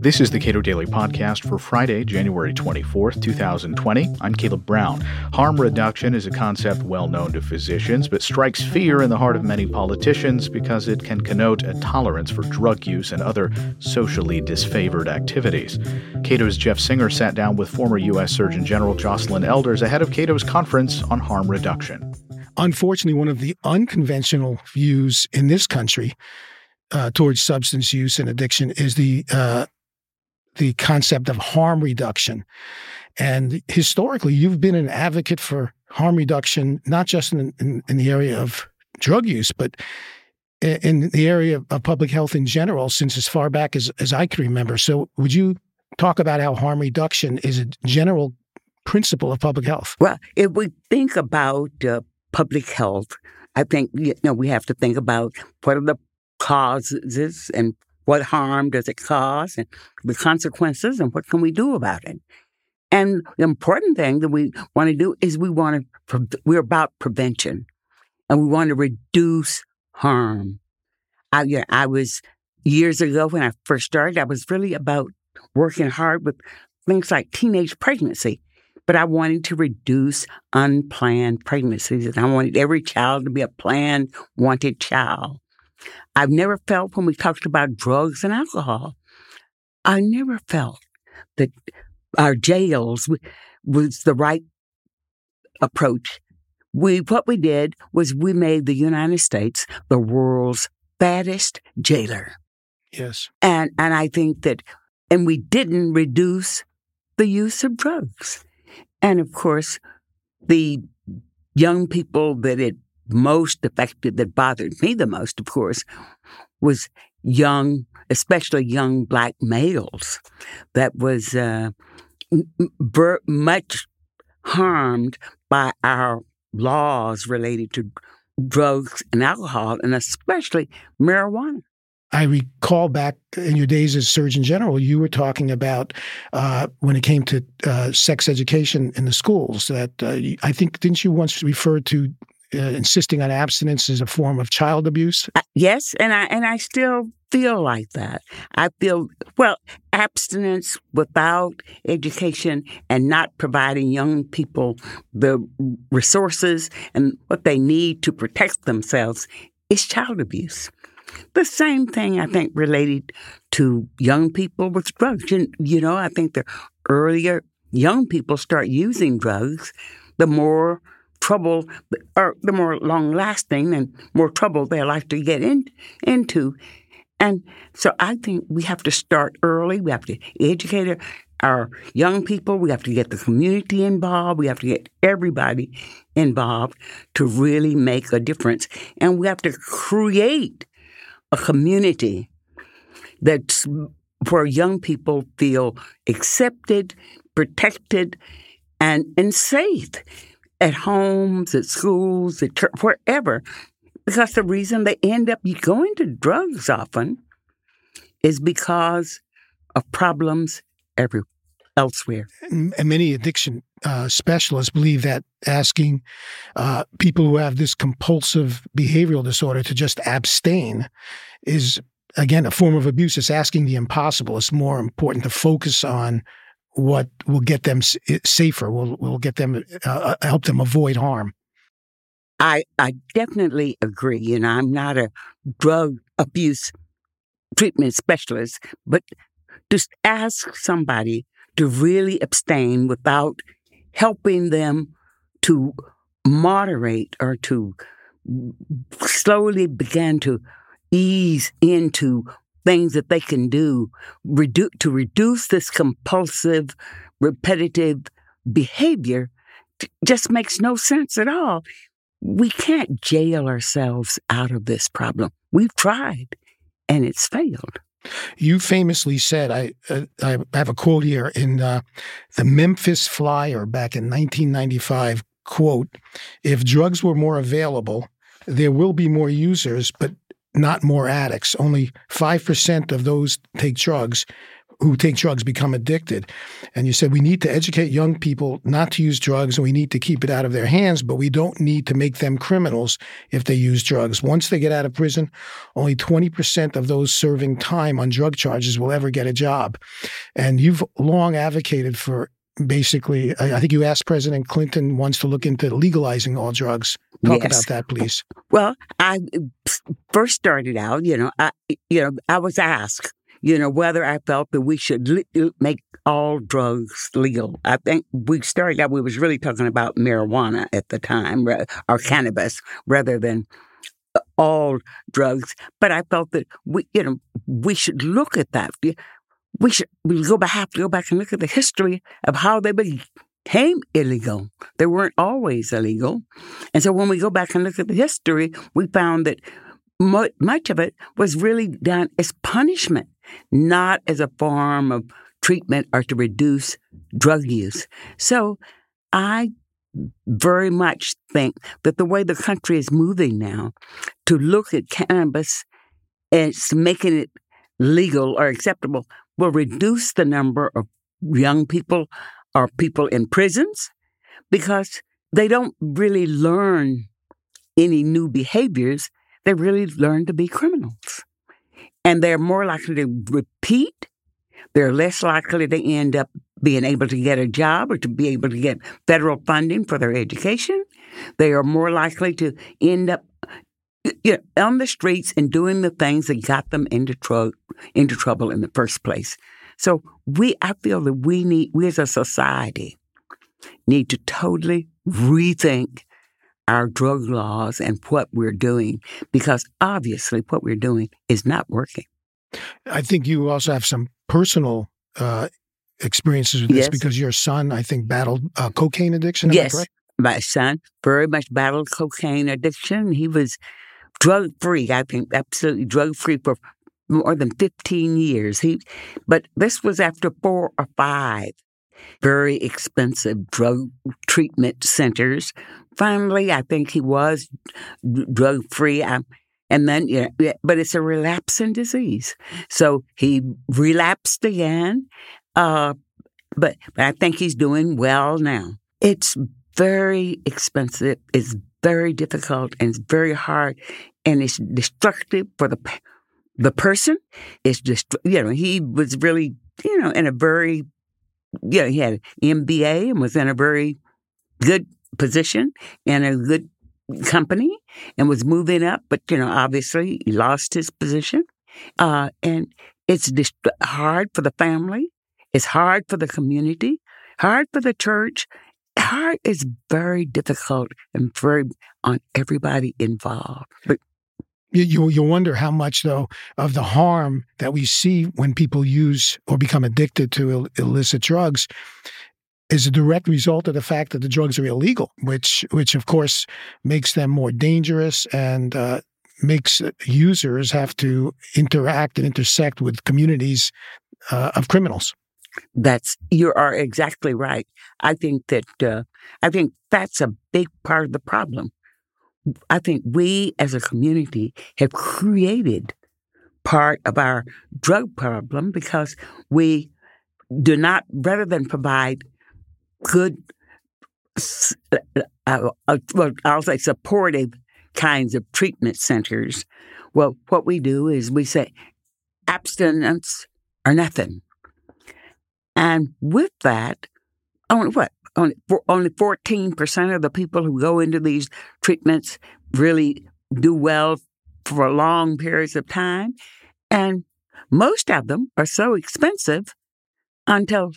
This is the Cato Daily Podcast for Friday, January 24th, 2020. I'm Caleb Brown. Harm reduction is a concept well known to physicians, but strikes fear in the heart of many politicians because it can connote a tolerance for drug use and other socially disfavored activities. Cato's Jeff Singer sat down with former U.S. Surgeon General Jocelyn Elders ahead of Cato's conference on harm reduction. Unfortunately, one of the unconventional views in this country towards substance use and addiction is the concept of harm reduction. And historically, you've been an advocate for harm reduction, not just in the area of drug use, but in the area of public health in general, since as far back as I can remember. So would you talk about how harm reduction is a general principle of public health? Well, if we think about public health, I think we have to think about what are the causes and what harm does it cause and the consequences and what can we do about it? And the important thing that we want to do is we're about prevention and we want to reduce harm. I was years ago when I first started, I was really about working hard with things like teenage pregnancy, but I wanted to reduce unplanned pregnancies and I wanted every child to be a planned, wanted child. I've never felt when we talked about drugs and alcohol, I never felt that our jails was the right approach. What we did was we made the United States the world's fattest jailer. Yes. And I think that, and we didn't reduce the use of drugs. And of course, the young people that it most affected, that bothered me the most, of course, was young, especially young black males that was much harmed by our laws related to drugs and alcohol, and especially marijuana. I recall back in your days as Surgeon General, you were talking about when it came to sex education in the schools that I think, didn't you once refer to insisting on abstinence is a form of child abuse? Yes, and I still feel like that. I feel, well, abstinence without education and not providing young people the resources and what they need to protect themselves is child abuse. The same thing, I think, related to young people with drugs. I think the earlier young people start using drugs, the more trouble, or the more long-lasting and more trouble they're likely to get into. And so I think we have to start early. We have to educate our young people. We have to get the community involved. We have to get everybody involved to really make a difference. And we have to create a community that's where young people feel accepted, protected, and safe. At homes, at schools, at church, wherever, because the reason they end up going to drugs often is because of problems elsewhere. And many addiction specialists believe that asking people who have this compulsive behavioral disorder to just abstain is, again, a form of abuse. It's asking the impossible. It's more important to focus on what will get them safer, will get them, help them avoid harm. I definitely agree, and I'm not a drug abuse treatment specialist, but just ask somebody to really abstain without helping them to moderate or to slowly begin to ease into things that they can do to reduce this compulsive, repetitive behavior just makes no sense at all. We can't jail ourselves out of this problem. We've tried, and it's failed. You famously said, I have a quote here in the Memphis Flyer back in 1995, quote, "If drugs were more available, there will be more users, but not more addicts. Only 5% of those take drugs, who take drugs become addicted. And you said we need to educate young people not to use drugs, and we need to keep it out of their hands, but we don't need to make them criminals if they use drugs. Once they get out of prison, only 20% of those serving time on drug charges will ever get a job. And you've long advocated for basically, I think you asked President Clinton once to look into legalizing all drugs. Talk about that, please. Well, I first started out, I was asked, whether I felt that we should make all drugs legal. I think we started out, we was really talking about marijuana at the time, or cannabis, rather than all drugs. But I felt that we should look at that. We have to go back and look at the history of how they became illegal. They weren't always illegal. And so when we go back and look at the history, we found that much of it was really done as punishment, not as a form of treatment or to reduce drug use. So I very much think that the way the country is moving now to look at cannabis as making it legal or acceptable will reduce the number of young people or people in prisons, because they don't really learn any new behaviors. They really learn to be criminals. And they're more likely to repeat. They're less likely to end up being able to get a job or to be able to get federal funding for their education. They are more likely to end up on the streets and doing the things that got them into trouble in the first place. So I feel that we as a society need to totally rethink our drug laws and what we're doing, because obviously what we're doing is not working. I think you also have some personal experiences with this, because your son, I think, battled cocaine addiction. Am I correct? My son very much battled cocaine addiction. He was drug-free, I think, absolutely drug-free for more than 15 years. But this was after 4 or 5 very expensive drug treatment centers. Finally, I think he was drug-free. And then, but it's a relapsing disease. So he relapsed again. But I think he's doing well now. It's very expensive, it's very difficult, and it's very hard, and it's destructive for the person. It's just, he was really, in a very, he had an MBA and was in a very good position and a good company and was moving up, but, obviously he lost his position. And it's hard for the family. It's hard for the community, hard for the church. Hard is very difficult and very on everybody involved. But you wonder how much, though, of the harm that we see when people use or become addicted to illicit drugs is a direct result of the fact that the drugs are illegal, which of course makes them more dangerous and makes users have to interact and intersect with communities of criminals. You are exactly right. I think that's a big part of the problem. I think we as a community have created part of our drug problem because we do not, rather than provide good, I'll say supportive kinds of treatment centers, well, what we do is we say abstinence or nothing. And with that, only 14% of the people who go into these treatments really do well for long periods of time. And most of them are so expensive until,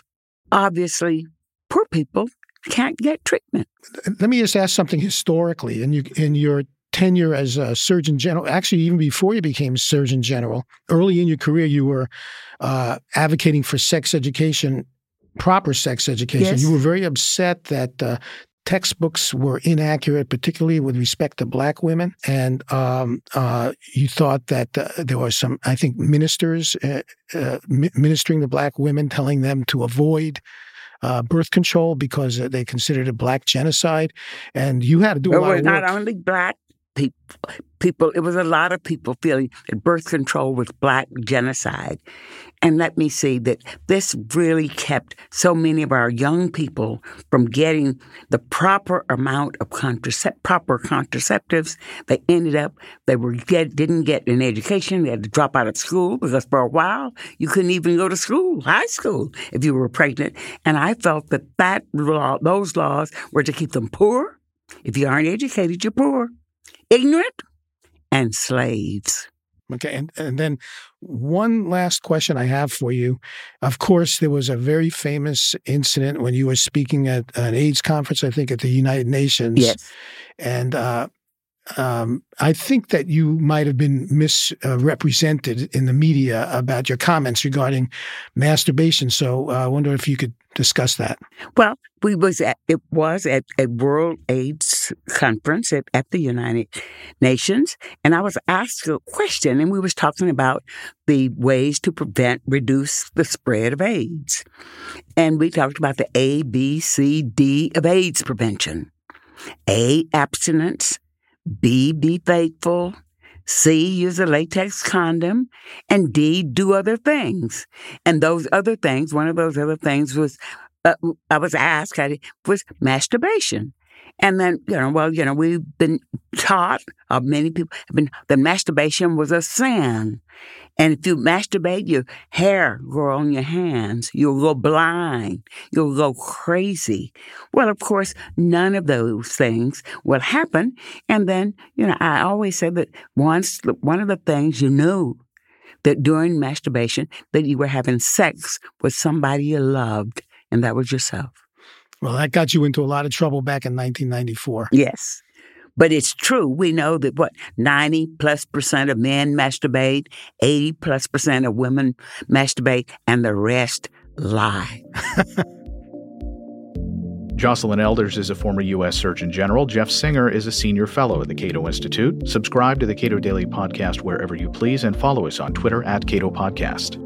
obviously, poor people can't get treatment. Let me just ask something historically. In your tenure as a Surgeon General, actually even before you became Surgeon General, early in your career you were advocating for sex education, proper sex education. Yes. You were very upset that textbooks were inaccurate, particularly with respect to Black women, and you thought that there were some, I think, ministers ministering to Black women, telling them to avoid birth control because they considered it Black genocide, and you had to do a lot of work. Not only Black. people, it was a lot of people feeling that birth control was black genocide. And let me see that this really kept so many of our young people from getting the proper amount of proper contraceptives. They ended up, didn't get an education. They had to drop out of school because for a while you couldn't even go to school, high school, if you were pregnant. And I felt those laws were to keep them poor. If you aren't educated, you're poor, ignorant, and slaves. Okay, and then one last question I have for you. Of course, there was a very famous incident when you were speaking at an AIDS conference, I think, at the United Nations. Yes. And I think that you might have been misrepresented in the media about your comments regarding masturbation. So I wonder if you could discuss that. Well, it was at a World AIDS conference at the United Nations, and I was asked a question, and we was talking about the ways to reduce the spread of AIDS. And we talked about the A, B, C, D of AIDS prevention. A, abstinence. B, be faithful. C, use a latex condom. And D, do other things. And those other things, one of those other things was, I was asked, was masturbation. And then, we've been taught, many people have been, that masturbation was a sin. And if you masturbate, your hair grow on your hands. You'll go blind. You'll go crazy. Well, of course, none of those things will happen. And then, I always say that one of the things you knew that during masturbation that you were having sex with somebody you loved, and that was yourself. Well, that got you into a lot of trouble back in 1994. Yes. But it's true. We know that 90+% of men masturbate, 80+% of women masturbate, and the rest lie. Jocelyn Elders is a former U.S. Surgeon General. Jeff Singer is a senior fellow at the Cato Institute. Subscribe to the Cato Daily Podcast wherever you please and follow us on Twitter @Cato Podcast.